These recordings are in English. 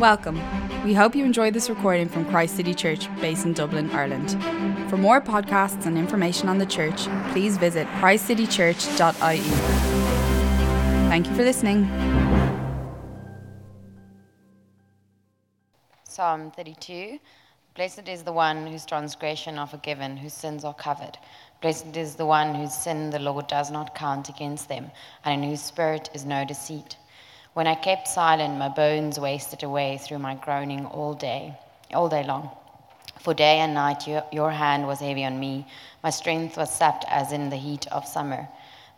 Welcome. We hope you enjoyed this recording from Christ City Church, based in Dublin, Ireland. For more podcasts and information on the church, please visit christcitychurch.ie. Thank you for listening. Psalm 32. Blessed is the one whose transgressions are forgiven, whose sins are covered. Blessed is the one whose sin the Lord does not count against them, and in whose spirit is no deceit. When I kept silent, my bones wasted away through my groaning all day long. For day and night your hand was heavy on me. My strength was sapped as in the heat of summer.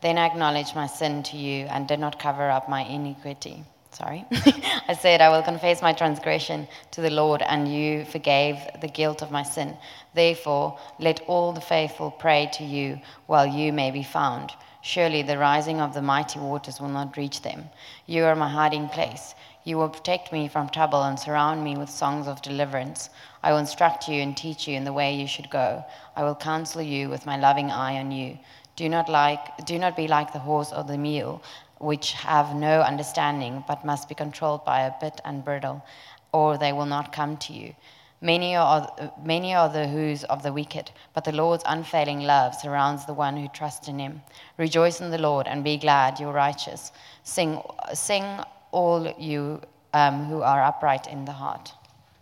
Then I acknowledged my sin to you and did not cover up my iniquity. I said, I will confess my transgression to the Lord, and you forgave the guilt of my sin. Therefore, let all the faithful pray to you while you may be found. Surely the rising of the mighty waters will not reach them. You are my hiding place. You will protect me from trouble and surround me with songs of deliverance. I will instruct you and teach you in the way you should go. I will counsel you with my loving eye on you. Do not be like the horse or the mule, which have no understanding, but must be controlled by a bit and bridle, or they will not come to you. Many are the woes of the wicked, but the Lord's unfailing love surrounds the one who trusts in him. Rejoice in the Lord and be glad, you righteous. Sing all you who are upright in the heart.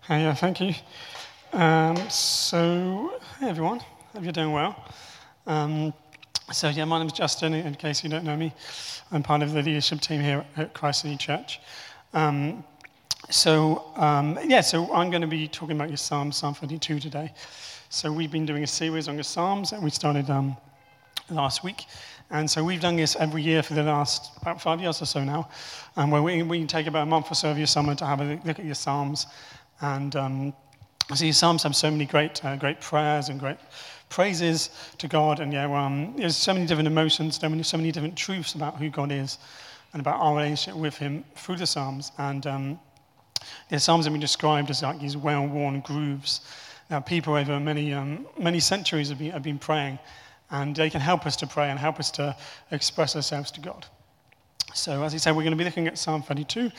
Yeah, thank you. Hey everyone, hope you're doing well. My name's Justin, in case you don't know me. I'm part of the leadership team here at Christ City Church. I'm going to be talking about your Psalm, Psalm 42 today. So we've been doing a series on your Psalms that we started last week. And so we've done this every year for the last about 5 years or so now, where we take about a month or so of your summer to have a look at your Psalms. And so your Psalms have so many great prayers and great praises to God, and there's so many different emotions, so many different truths about who God is and about our relationship with him through the Psalms. And the Psalms have been described as like these well-worn grooves. Now, people over many centuries have been praying, and they can help us to pray and help us to express ourselves to God. So, as I said, we're going to be looking at Psalm 32,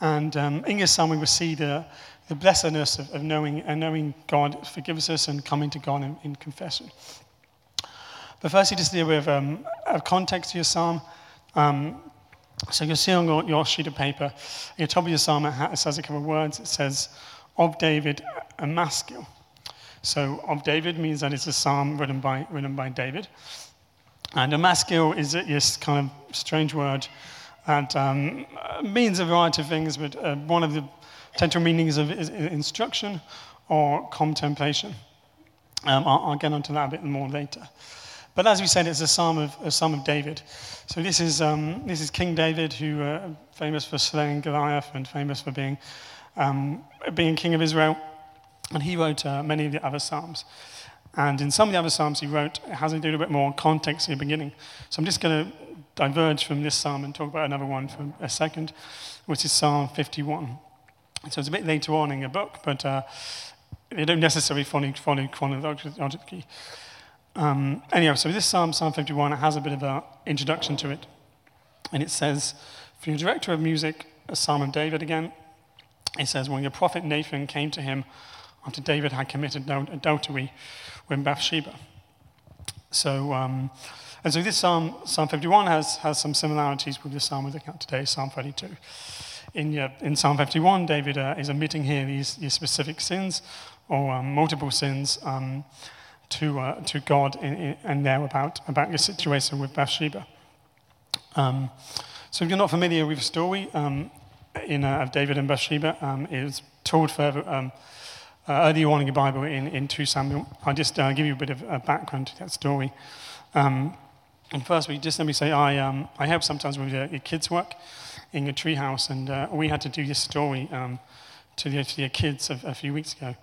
and in this psalm we will see the blessedness of knowing God forgives us and coming to God in confession. But firstly, just deal with a context to your psalm. So you'll see on your sheet of paper, at the top of your psalm, it says a couple of words. It says, of David, a maskil. So of David means that it's a psalm written by David. And a maskil is this kind of strange word that means a variety of things, but one of the potential meanings of instruction or contemplation. I'll get onto that a bit more later. But as we said, it's a psalm of David. So this is King David, who famous for slaying Goliath and famous for being king of Israel. And he wrote many of the other psalms. And in some of the other psalms he wrote, it has a little bit more context in the beginning. So I'm just going to diverge from this psalm and talk about another one for a second, which is Psalm 51. So it's a bit later on in your book, but they don't necessarily follow chronologically. So this psalm, Psalm 51, it has a bit of an introduction to it. And it says, for your director of music, a psalm of David again, it says, when your prophet Nathan came to him after David had committed adultery with Bathsheba. So, this psalm, Psalm 51, has some similarities with the psalm we're looking at today, Psalm 32. In Psalm 51, David is admitting here these specific sins, or multiple sins, to God, and there about your situation with Bathsheba. So if you're not familiar with the story of David and Bathsheba, it was told further earlier on in the Bible in 2 Samuel. I'll just give you a bit of a background to that story. And first, let me say, I help sometimes with your kids' work in the treehouse, and we had to do this story to the kids a few weeks ago.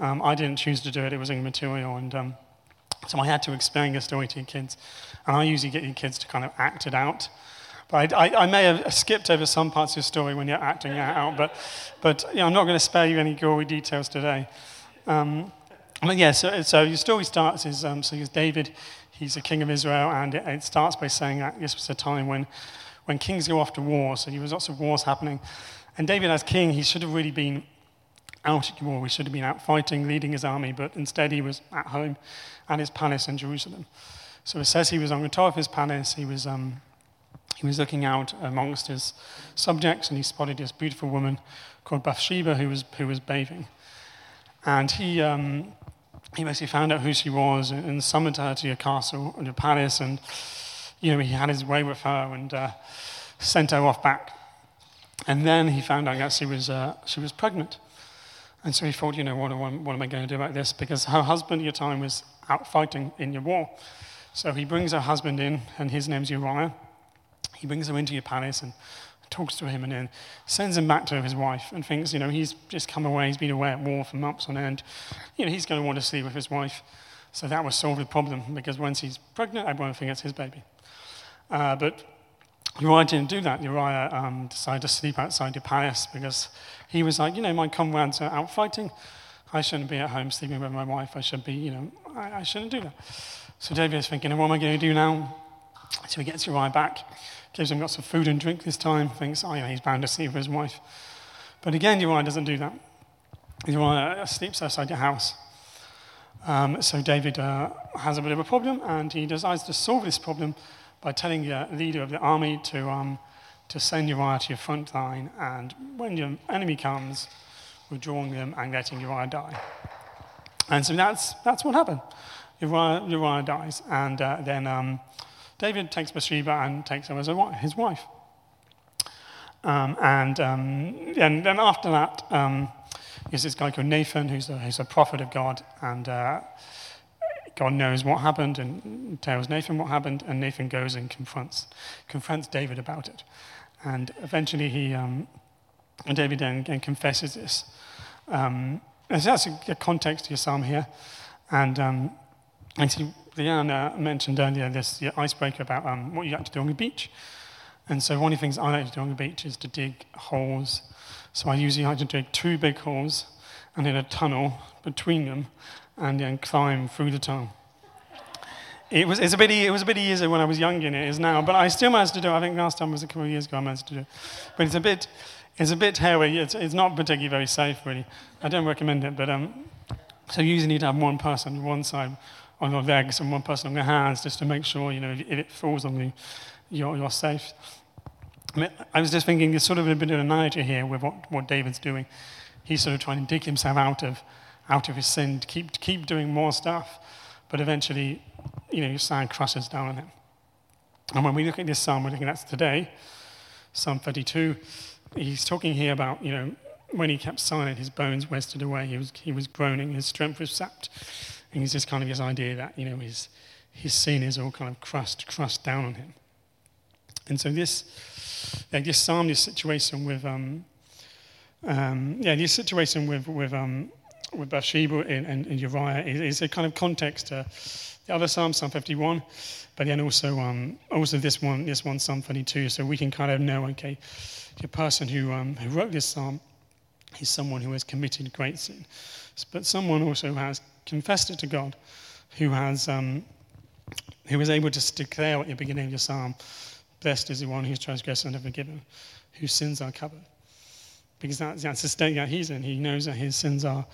I didn't choose to do it; it was in the material, and so I had to explain the story to your kids. And I usually get your kids to kind of act it out, but I may have skipped over some parts of the story when you're acting it out. But I'm not going to spare you any gory details today. So your story starts is it's David. He's the king of Israel, and it starts by saying that this was a time when kings go off to war, so there was lots of wars happening, And David, as king, he should have really been out at war. He should have been out fighting, leading his army, but instead he was at home at his palace in Jerusalem. So it says he was on the top of his palace. He was looking out amongst his subjects, and he spotted this beautiful woman called Bathsheba who was bathing. And he basically found out who she was and summoned her to your castle and your palace, and he had his way with her and sent her off back. And then he found out that she was pregnant. And so he thought, what am I going to do about this? Because her husband at the time was out fighting in your war. So he brings her husband in, and his name's Uriah. He brings him into your palace and talks to him, and then sends him back to his wife and thinks, he's just come away, he's been away at war for months on end. He's going to want to sleep with his wife. So that will solve the problem, because once he's pregnant, everyone thinks it's his baby. But Uriah didn't do that. Uriah decided to sleep outside the palace, because he was like, my comrades are out fighting. I shouldn't be at home sleeping with my wife. I should be, I shouldn't do that. So David is thinking, what am I going to do now? So he gets Uriah back, gives him lots of food and drink this time, thinks, he's bound to sleep with his wife. But again, Uriah doesn't do that. Uriah sleeps outside the house. So David has a bit of a problem, and he decides to solve this problem by telling the leader of the army to send Uriah to your front line, and when your enemy comes, withdrawing them and letting Uriah die. And so that's what happened. Uriah dies, and then David takes Bathsheba and takes her as his wife. And then after that, there's this guy called Nathan, who's a prophet of God, and God knows what happened and tells Nathan what happened, and Nathan goes and confronts David about it. And eventually David then confesses this. And so that's the context to your psalm here. And so Leanne mentioned earlier this icebreaker about what you like to do on the beach. And so one of the things I like to do on the beach is to dig holes. So I usually like to dig two big holes and then a tunnel between them, and then climb through the tunnel. It was a bit easier when I was younger than it is now, but I still managed to do it. I think last time was a couple of years ago I managed to do it. But it's a bit hairy. It's not particularly very safe, really. I don't recommend it, but so you usually need to have one person on one side on your legs and one person on your hands, just to make sure, if it falls on you, you're safe. I was just thinking there's sort of a bit of an analogy here with what David's doing. He's sort of trying to dig himself out of his sin, to keep doing more stuff, but eventually, your sand crushes down on him. And when we look at this psalm, we're looking at today, Psalm 32, he's talking here about, when he kept silent, his bones wasted away, he was groaning, his strength was sapped, and he's just kind of this idea that, his sin is all kind of crushed down on him. And so this psalm, this situation with Bathsheba and Uriah is a kind of context to the other psalm, Psalm 51, but then also this one Psalm 42. So we can kind of know, okay, the person who wrote this psalm is someone who has committed great sin, but someone also has confessed it to God, who was able to declare at the beginning of the psalm, "Blessed is the one whose transgressions are forgiven, whose sins are covered." Because that's the state that he's in. He knows that his sins are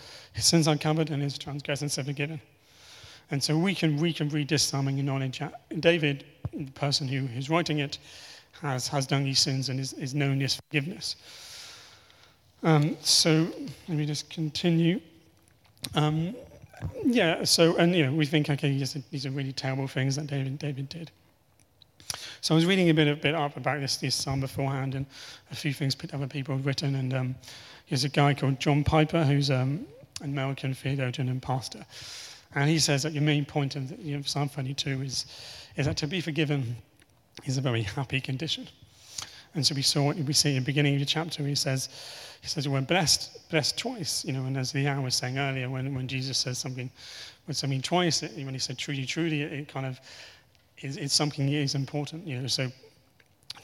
covered and his transgressions are forgiven. And so we can read this psalm and acknowledge that David, the person who is writing it, has done these sins and is known this forgiveness. So let me just continue. We think, okay, these are really terrible things that David did. So I was reading a bit up about this psalm beforehand, and a few things other people had written. And there's a guy called John Piper, who's an American theologian and pastor. And he says that the main point of Psalm 22 is that to be forgiven is a very happy condition. And so we see at the beginning of the chapter, he says we're blessed twice. And as Leanne was saying earlier, when Jesus says something twice, when he said truly, truly, it kind of is something that is important, So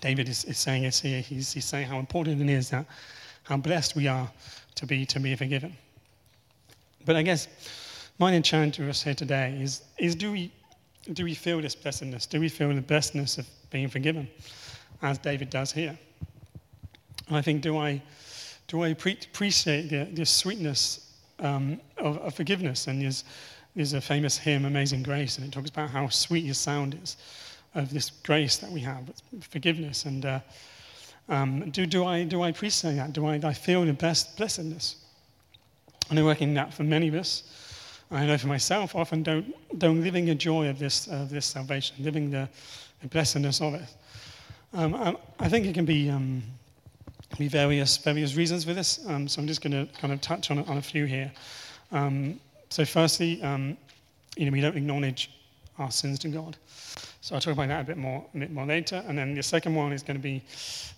David is saying this here. He's saying how important it is, that how blessed we are to be forgiven. But I guess my challenge to us here today is do we feel this blessedness? Do we feel the blessedness of being forgiven, as David does here? And I think, do I do I appreciate the sweetness of forgiveness? And there's a famous hymn, Amazing Grace, and it talks about how sweet your sound is of this grace that we have, forgiveness. And do I appreciate that? Do I feel the best blessedness? I know working that for many of us, I know for myself, often don't living the joy of this salvation, living the blessedness of it. I think it can be various reasons for this. So I'm just going to kind of touch on a few here. So firstly, we don't acknowledge our sins to God. So I'll talk about that a bit more later. And then the second one is going to be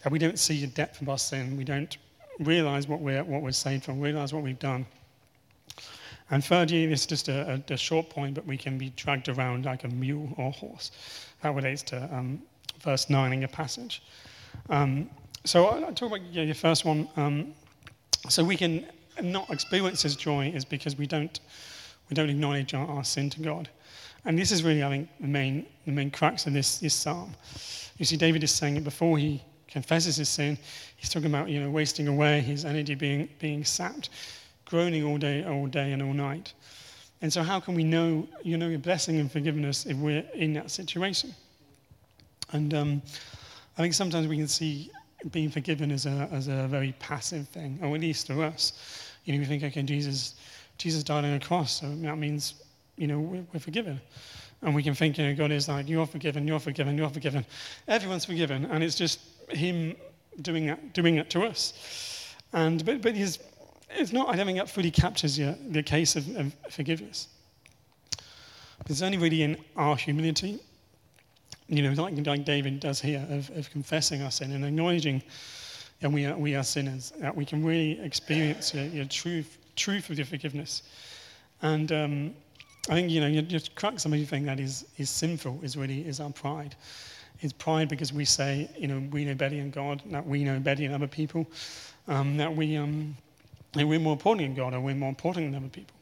that we don't see the depth of our sin. We don't realize what we're saved from. Realize what we've done. And thirdly, it's just a short point, but we can be dragged around like a mule or a horse. That relates to verse 9 in your passage. So I'll talk about your first one. So we can not experience His joy is because we don't acknowledge our sin to God. And this is really, I think, the main crux of this psalm. You see, David is saying it before he confesses his sin. He's talking about wasting away, his energy being sapped, groaning all day and all night. And so how can we know, your blessing and forgiveness if we're in that situation? And I think sometimes we can see being forgiven as a very passive thing, or at least for us. We think, okay, Jesus died on a cross, so that means, we're forgiven. And we can think, God is like, you're forgiven. Everyone's forgiven, and it's just Him doing that to us. And but His... It's not, I don't think that fully captures the case of forgiveness. It's only really in our humility, like David does here, of confessing our sin and acknowledging that we are sinners, that we can really experience your truth of your forgiveness. And I think, your crux of anything that is sinful is really our pride. It's pride because we say, we know better than God, that we know better than other people, that we... And we're more important than God, or we're more important than other people.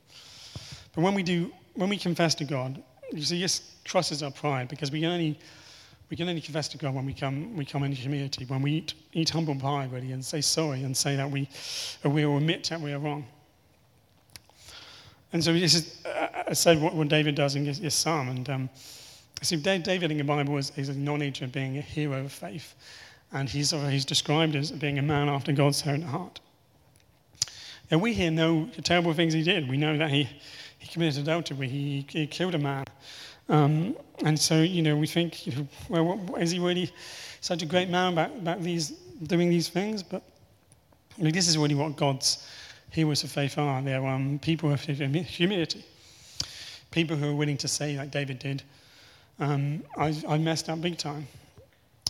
But when we confess to God, you see, this crosses our pride, because we can only confess to God when we come into humility, when we eat humble pie, really, and say sorry, and say that we will admit that we are wrong. And so this is, I said, what David does in this psalm. And see, David in the Bible is acknowledged as being a hero of faith, and he's described as being a man after God's own heart. And we here know the terrible things he did. We know that he committed adultery. He killed a man. And so, we think, well, is he really such a great man about doing these things? But this is really what God's heroes of faith are. They're people of humility, people who are willing to say, like David did, I messed up big time.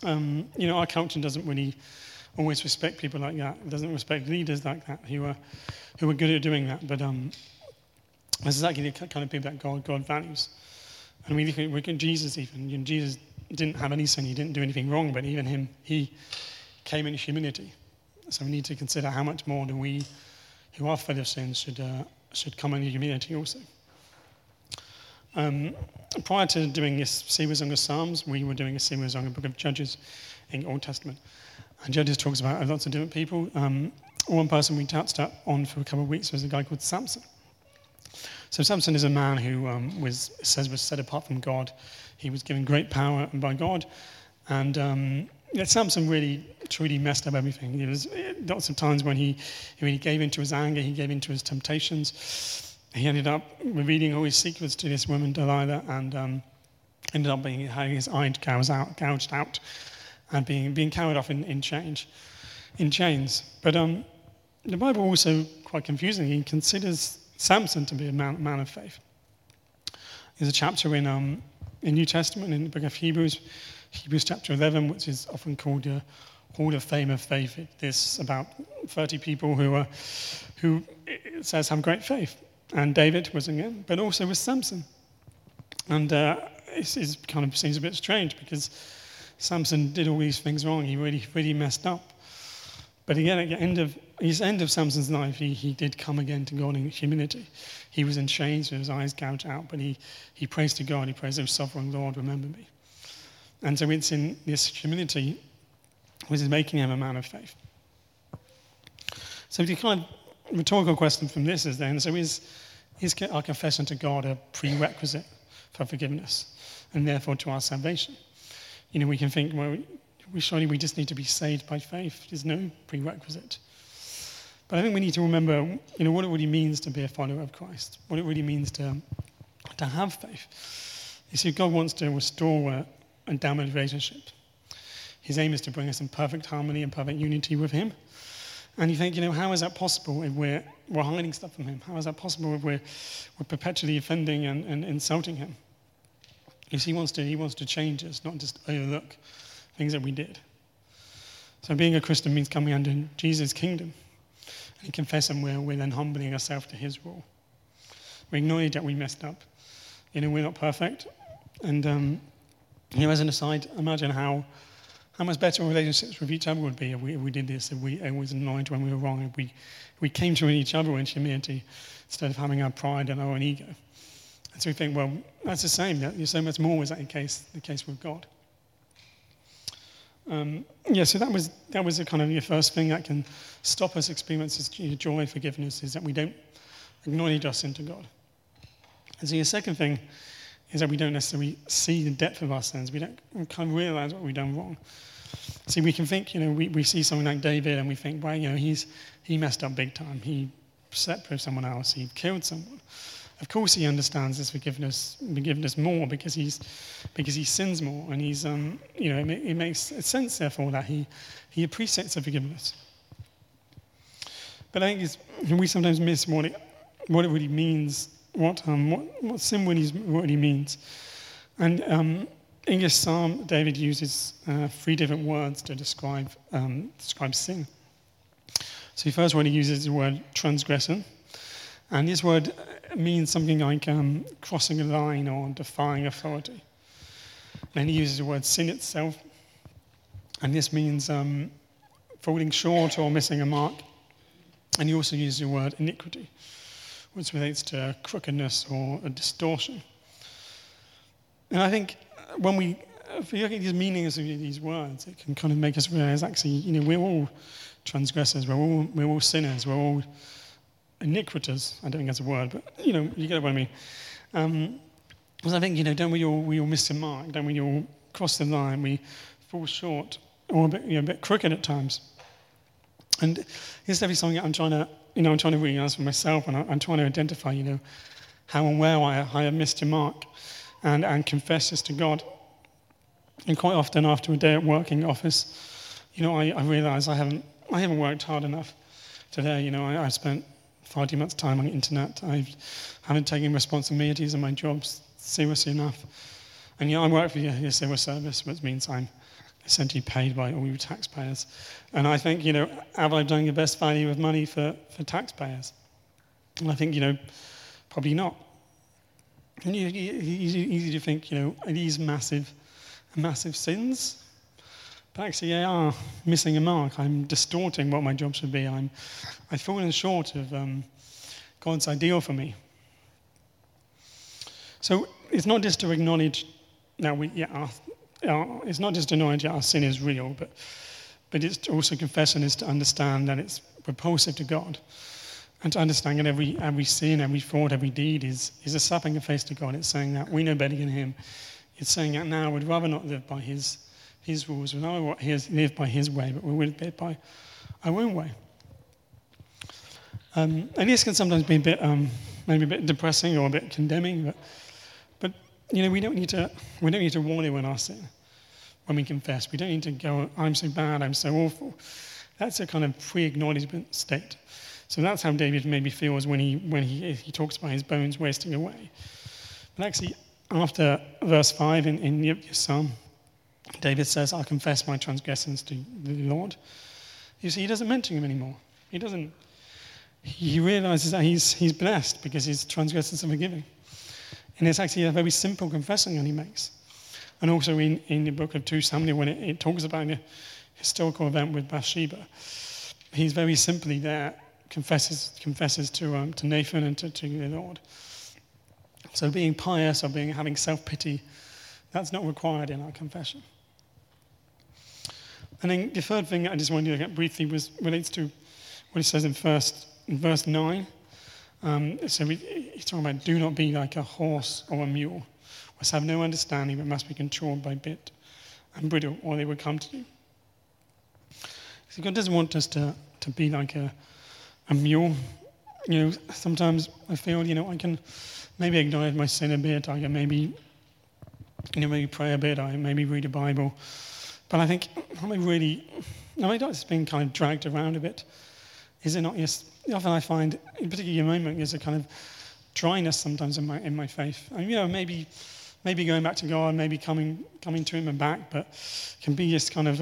Our culture doesn't really... always respect people like that. It doesn't respect leaders like that who are good at doing that. But that's exactly the kind of people that God values. And we look at Jesus even. Jesus didn't have any sin. He didn't do anything wrong. But even Him, He came in humility. So we need to consider how much more do we, who are full of sin, should come in humility also. Prior to doing this series on the Psalms, we were doing a series on the Book of Judges in the Old Testament. And Judges talks about lots of different people. One person we touched up on for a couple of weeks was a guy called Samson. So Samson is a man who was set apart from God. He was given great power by God. And Samson really, truly messed up everything. There was lots of times when he really gave into his anger. He gave into his temptations. He ended up revealing all his secrets to this woman, Delilah, and ended up having his eye gouged out, and being carried off in chains. But the Bible also, quite confusingly, considers Samson to be a man of faith. There's a chapter in New Testament, in the book of Hebrews chapter 11, which is often called the Hall of Fame of Faith. There's about 30 people who it says have great faith. And David was in there, but also was Samson. And it kind of seems a bit strange, because Samson did all these things wrong. He really messed up. But again, at the end of Samson's life, he did come again to God in humility. He was in chains with his eyes gouged out, but he prays to God. He prays, "O sovereign Lord, remember me." And so it's in this humility which is making him a man of faith. So the kind of rhetorical question from this is then, so is our confession to God a prerequisite for forgiveness and therefore to our salvation? You know, we can think, well, surely we just need to be saved by faith. There's no prerequisite. But I think we need to remember, you know, what it really means to be a follower of Christ, what it really means to have faith. You see, God wants to restore a damaged relationship. His aim is to bring us in perfect harmony and perfect unity with him. And you think, you know, how is that possible if we're hiding stuff from him? How is that possible if we're perpetually offending and insulting him? You see, he wants to change us, not just overlook things that we did. So being a Christian means coming under Jesus' kingdom. And confessing we're then humbling ourselves to his rule. We acknowledge that we messed up. You know, we're not perfect. And, you know, as an aside, imagine how much better relationships with each other would be if we did this, if we always acknowledged when we were wrong, if we came to each other in humility instead of having our pride and our own ego. And so we think, well, that's the same. There's so much more is that the case with God. So that was a kind of the first thing that can stop us experiencing joy, forgiveness, is that we don't acknowledge our sin to God. And so the second thing is that we don't necessarily see the depth of our sins. We kind of realize what we've done wrong. See, we can think, you know, we see someone like David and we think, well, you know, he messed up big time. He slept with someone else. He killed someone. Of course, he understands this forgiveness more because he sins more, and he's you know, it makes sense therefore that he appreciates the forgiveness. But I think we sometimes miss what it really means, what sin really means. And in this psalm, David uses three different words to describe sin. So the first one he uses the word transgression, and this word means something like crossing a line or defying authority. And then he uses the word sin itself, and this means falling short or missing a mark. And he also uses the word iniquity, which relates to crookedness or a distortion. And I think if you look at these meanings of these words, it can kind of make us realize, actually, you know, we're all transgressors, we're all sinners, we're all iniquitous, I don't think that's a word, but, you know, you get what I mean. Because I think, you know, don't we all miss the mark? Don't we all cross the line? We fall short or a bit crooked at times. And it's definitely something that I'm trying to realize for myself, and I'm trying to identify, you know, how and where I have missed the mark and confess this to God. And quite often after a day at work in the office, you know, I realize I haven't worked hard enough today. You know, I've spent far too much time on the internet. I haven't taken responsibilities in my jobs seriously enough. And, you know, I work for the civil service, which means I'm essentially paid by all you taxpayers. And I think, you know, have I done the best value of money for taxpayers? And I think, you know, probably not. And it's easy to think, you know, are these massive sins? But actually, they are missing a mark. I'm distorting what my job should be. I've fallen short of God's ideal for me. So it's not just to acknowledge that it's not just to acknowledge that our sin is real, but it's to also confession is to understand that it's repulsive to God, and to understand that every sin, every thought, every deed is a slap in the face to God. It's saying that we know better than Him. It's saying that now we'd rather not live by His rules. We know what live by His way, but we will live by our own way. And this can sometimes be a bit, maybe a bit depressing or a bit condemning. But you know, we don't need to wallow in our sin when we confess. We don't need to go, I'm so bad, I'm so awful. That's a kind of pre-acknowledgement state. So that's how David maybe feels when he talks about his bones wasting away. But actually, after verse 5 in the psalm, David says, I'll confess my transgressions to the Lord. You see, he doesn't mention him anymore. He doesn't. He realizes that he's blessed because his transgressions are forgiven. And it's actually a very simple confession that he makes. And also in the book of 2 Samuel, when it talks about the historical event with Bathsheba, he's very simply there, confesses to Nathan and to the Lord. So being pious or having self-pity, that's not required in our confession. And then the third thing I just wanted to look at briefly relates to what it says in verse 9. He's talking about, do not be like a horse or a mule, which have no understanding, but must be controlled by bit and bridle, or they would come to you. So God doesn't want us to be like a mule. You know, sometimes I feel, you know, I can maybe acknowledge my sin a bit. I can maybe pray a bit. I maybe read the Bible. But I think, am I just being kind of dragged around a bit? Is it not just, often I find, particularly in my moment, there's a kind of dryness sometimes in my faith. And, you know, maybe going back to God, maybe coming to Him and back, but it can be just kind of,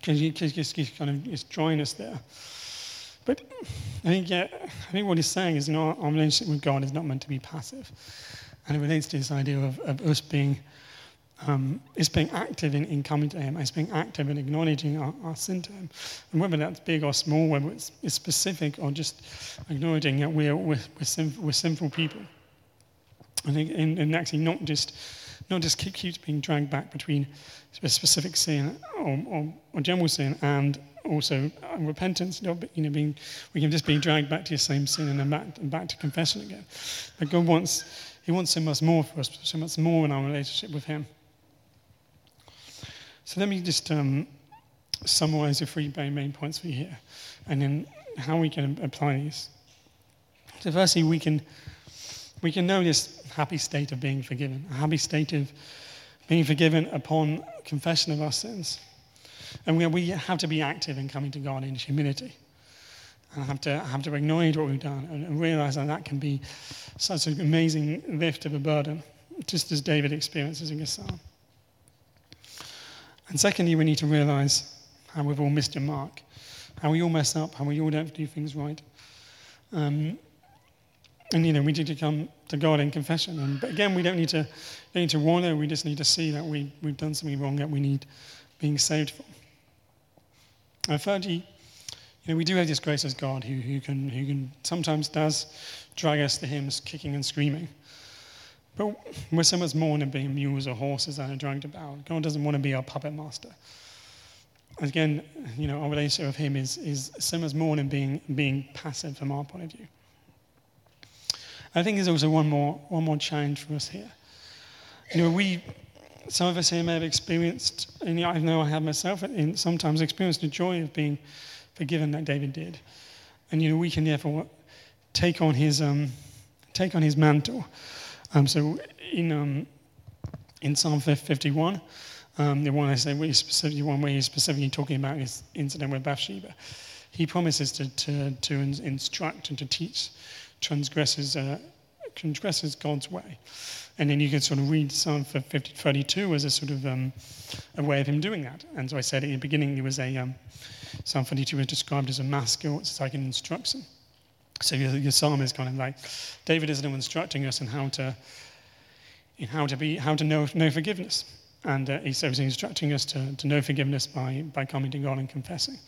just dryness there. But I think, what he's saying is, you know, our relationship with God is not meant to be passive. And it relates to this idea of us being, it's being active in coming to Him. It's being active in acknowledging our sin to Him. And whether that's big or small, whether it's specific or just acknowledging that we're sinful people. I think, and actually not just keeps being dragged back between a specific sin or general sin and also repentance. You know, we can just be dragged back to the same sin and then back to confession again. But God wants so much more for us, so much more in our relationship with Him. So let me just summarize the three main points for you here, and then how we can apply these. So firstly, we can know this happy state of being forgiven, a happy state of being forgiven upon confession of our sins. And we have to be active in coming to God in humility. And have to acknowledge what we've done and realize that can be such an amazing lift of a burden, just as David experiences in his psalm. And secondly, we need to realize how we've all missed a mark, how we all mess up, how we all don't do things right. And, you know, we need to come to God in confession. And, but again, we don't need to wallow. We just need to see that we've done something wrong that we need being saved from. And thirdly, you know, we do have this grace as God who can sometimes does drag us to Him kicking and screaming. But we're so much more than being mules or horses that are dragged about. God doesn't want to be our puppet master. Again, you know, our relationship with Him is so much more than being passive from our point of view. I think there's also one more challenge for us here. You know, some of us here may have experienced, and I know I have myself, and sometimes experienced the joy of being forgiven that David did, and you know we can therefore take on his mantle. So in Psalm 51, the one I say where he's specifically talking about this incident with Bathsheba, he promises to instruct and to teach transgressors God's way. And then you can sort of read Psalm 32 as a sort of a way of him doing that. And so I said at the beginning, it was Psalm 42 was described as a maskil. It's like an instruction. So your psalm is kind of like David is now instructing us in how to know forgiveness. And he's instructing us to know forgiveness by coming to God and confessing.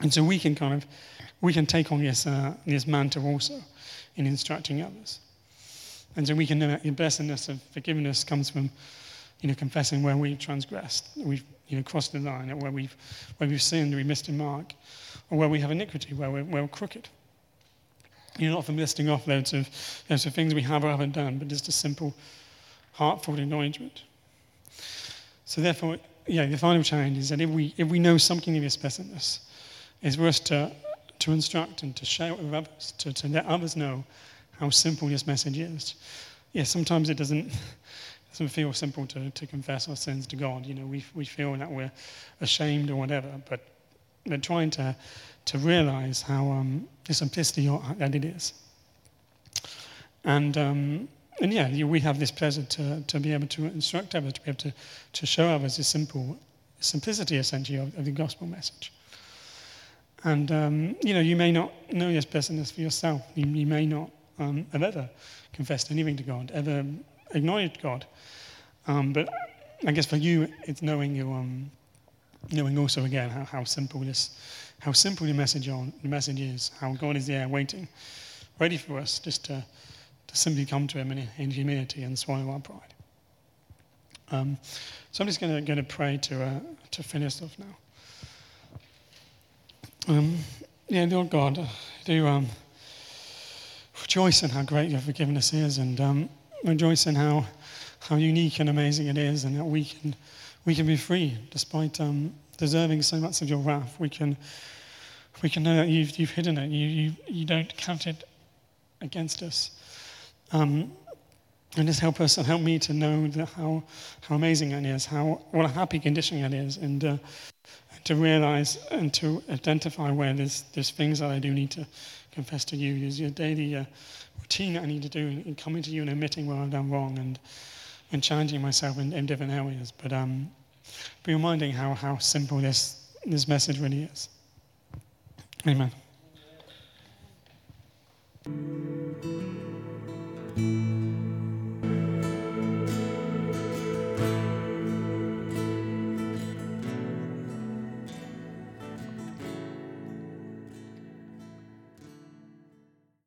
And so we can take on this mantle also in instructing others. And so we can know that the blessedness of forgiveness comes from, you know, confessing where we've transgressed, we've, you know, crossed the line, or where we've sinned, we missed a mark, or where we have iniquity, where we're crooked. You know, not from listing off loads of things we have or haven't done, but just a simple, heartfelt acknowledgement. So therefore, yeah, the final challenge is that if we know something of this blessedness, it's for us to instruct and to share it with others, to let others know how simple this message is. Yeah, sometimes it doesn't feel simple to confess our sins to God. You know, we feel that we're ashamed or whatever, but we're trying to realize how the simplicity that it is. And yeah, we have this pleasure to be able to instruct others, to be able to show others the simplicity essentially of the gospel message. And you know, you may not know this blessedness for yourself. You may not have ever confessed anything to God, ever acknowledged God. But I guess for you, it's knowing also again how simple the message is, how God is there waiting, ready for us just to simply come to Him in humility and swallow our pride. So I'm just going to pray to finish off now. Lord God, I do rejoice in how great your forgiveness is, and rejoice in how unique and amazing it is, and that we can be free despite deserving so much of your wrath. We can know that you've hidden it. You don't count it against us. And just help us and help me to know that how amazing it is, what a happy condition it is, and to realize and to identify where there's things that I do need to confess to you. There's your daily routine that I need to do, and coming to you and admitting where I've done wrong, and challenging myself in different areas. But be reminding how simple this message really is. Amen.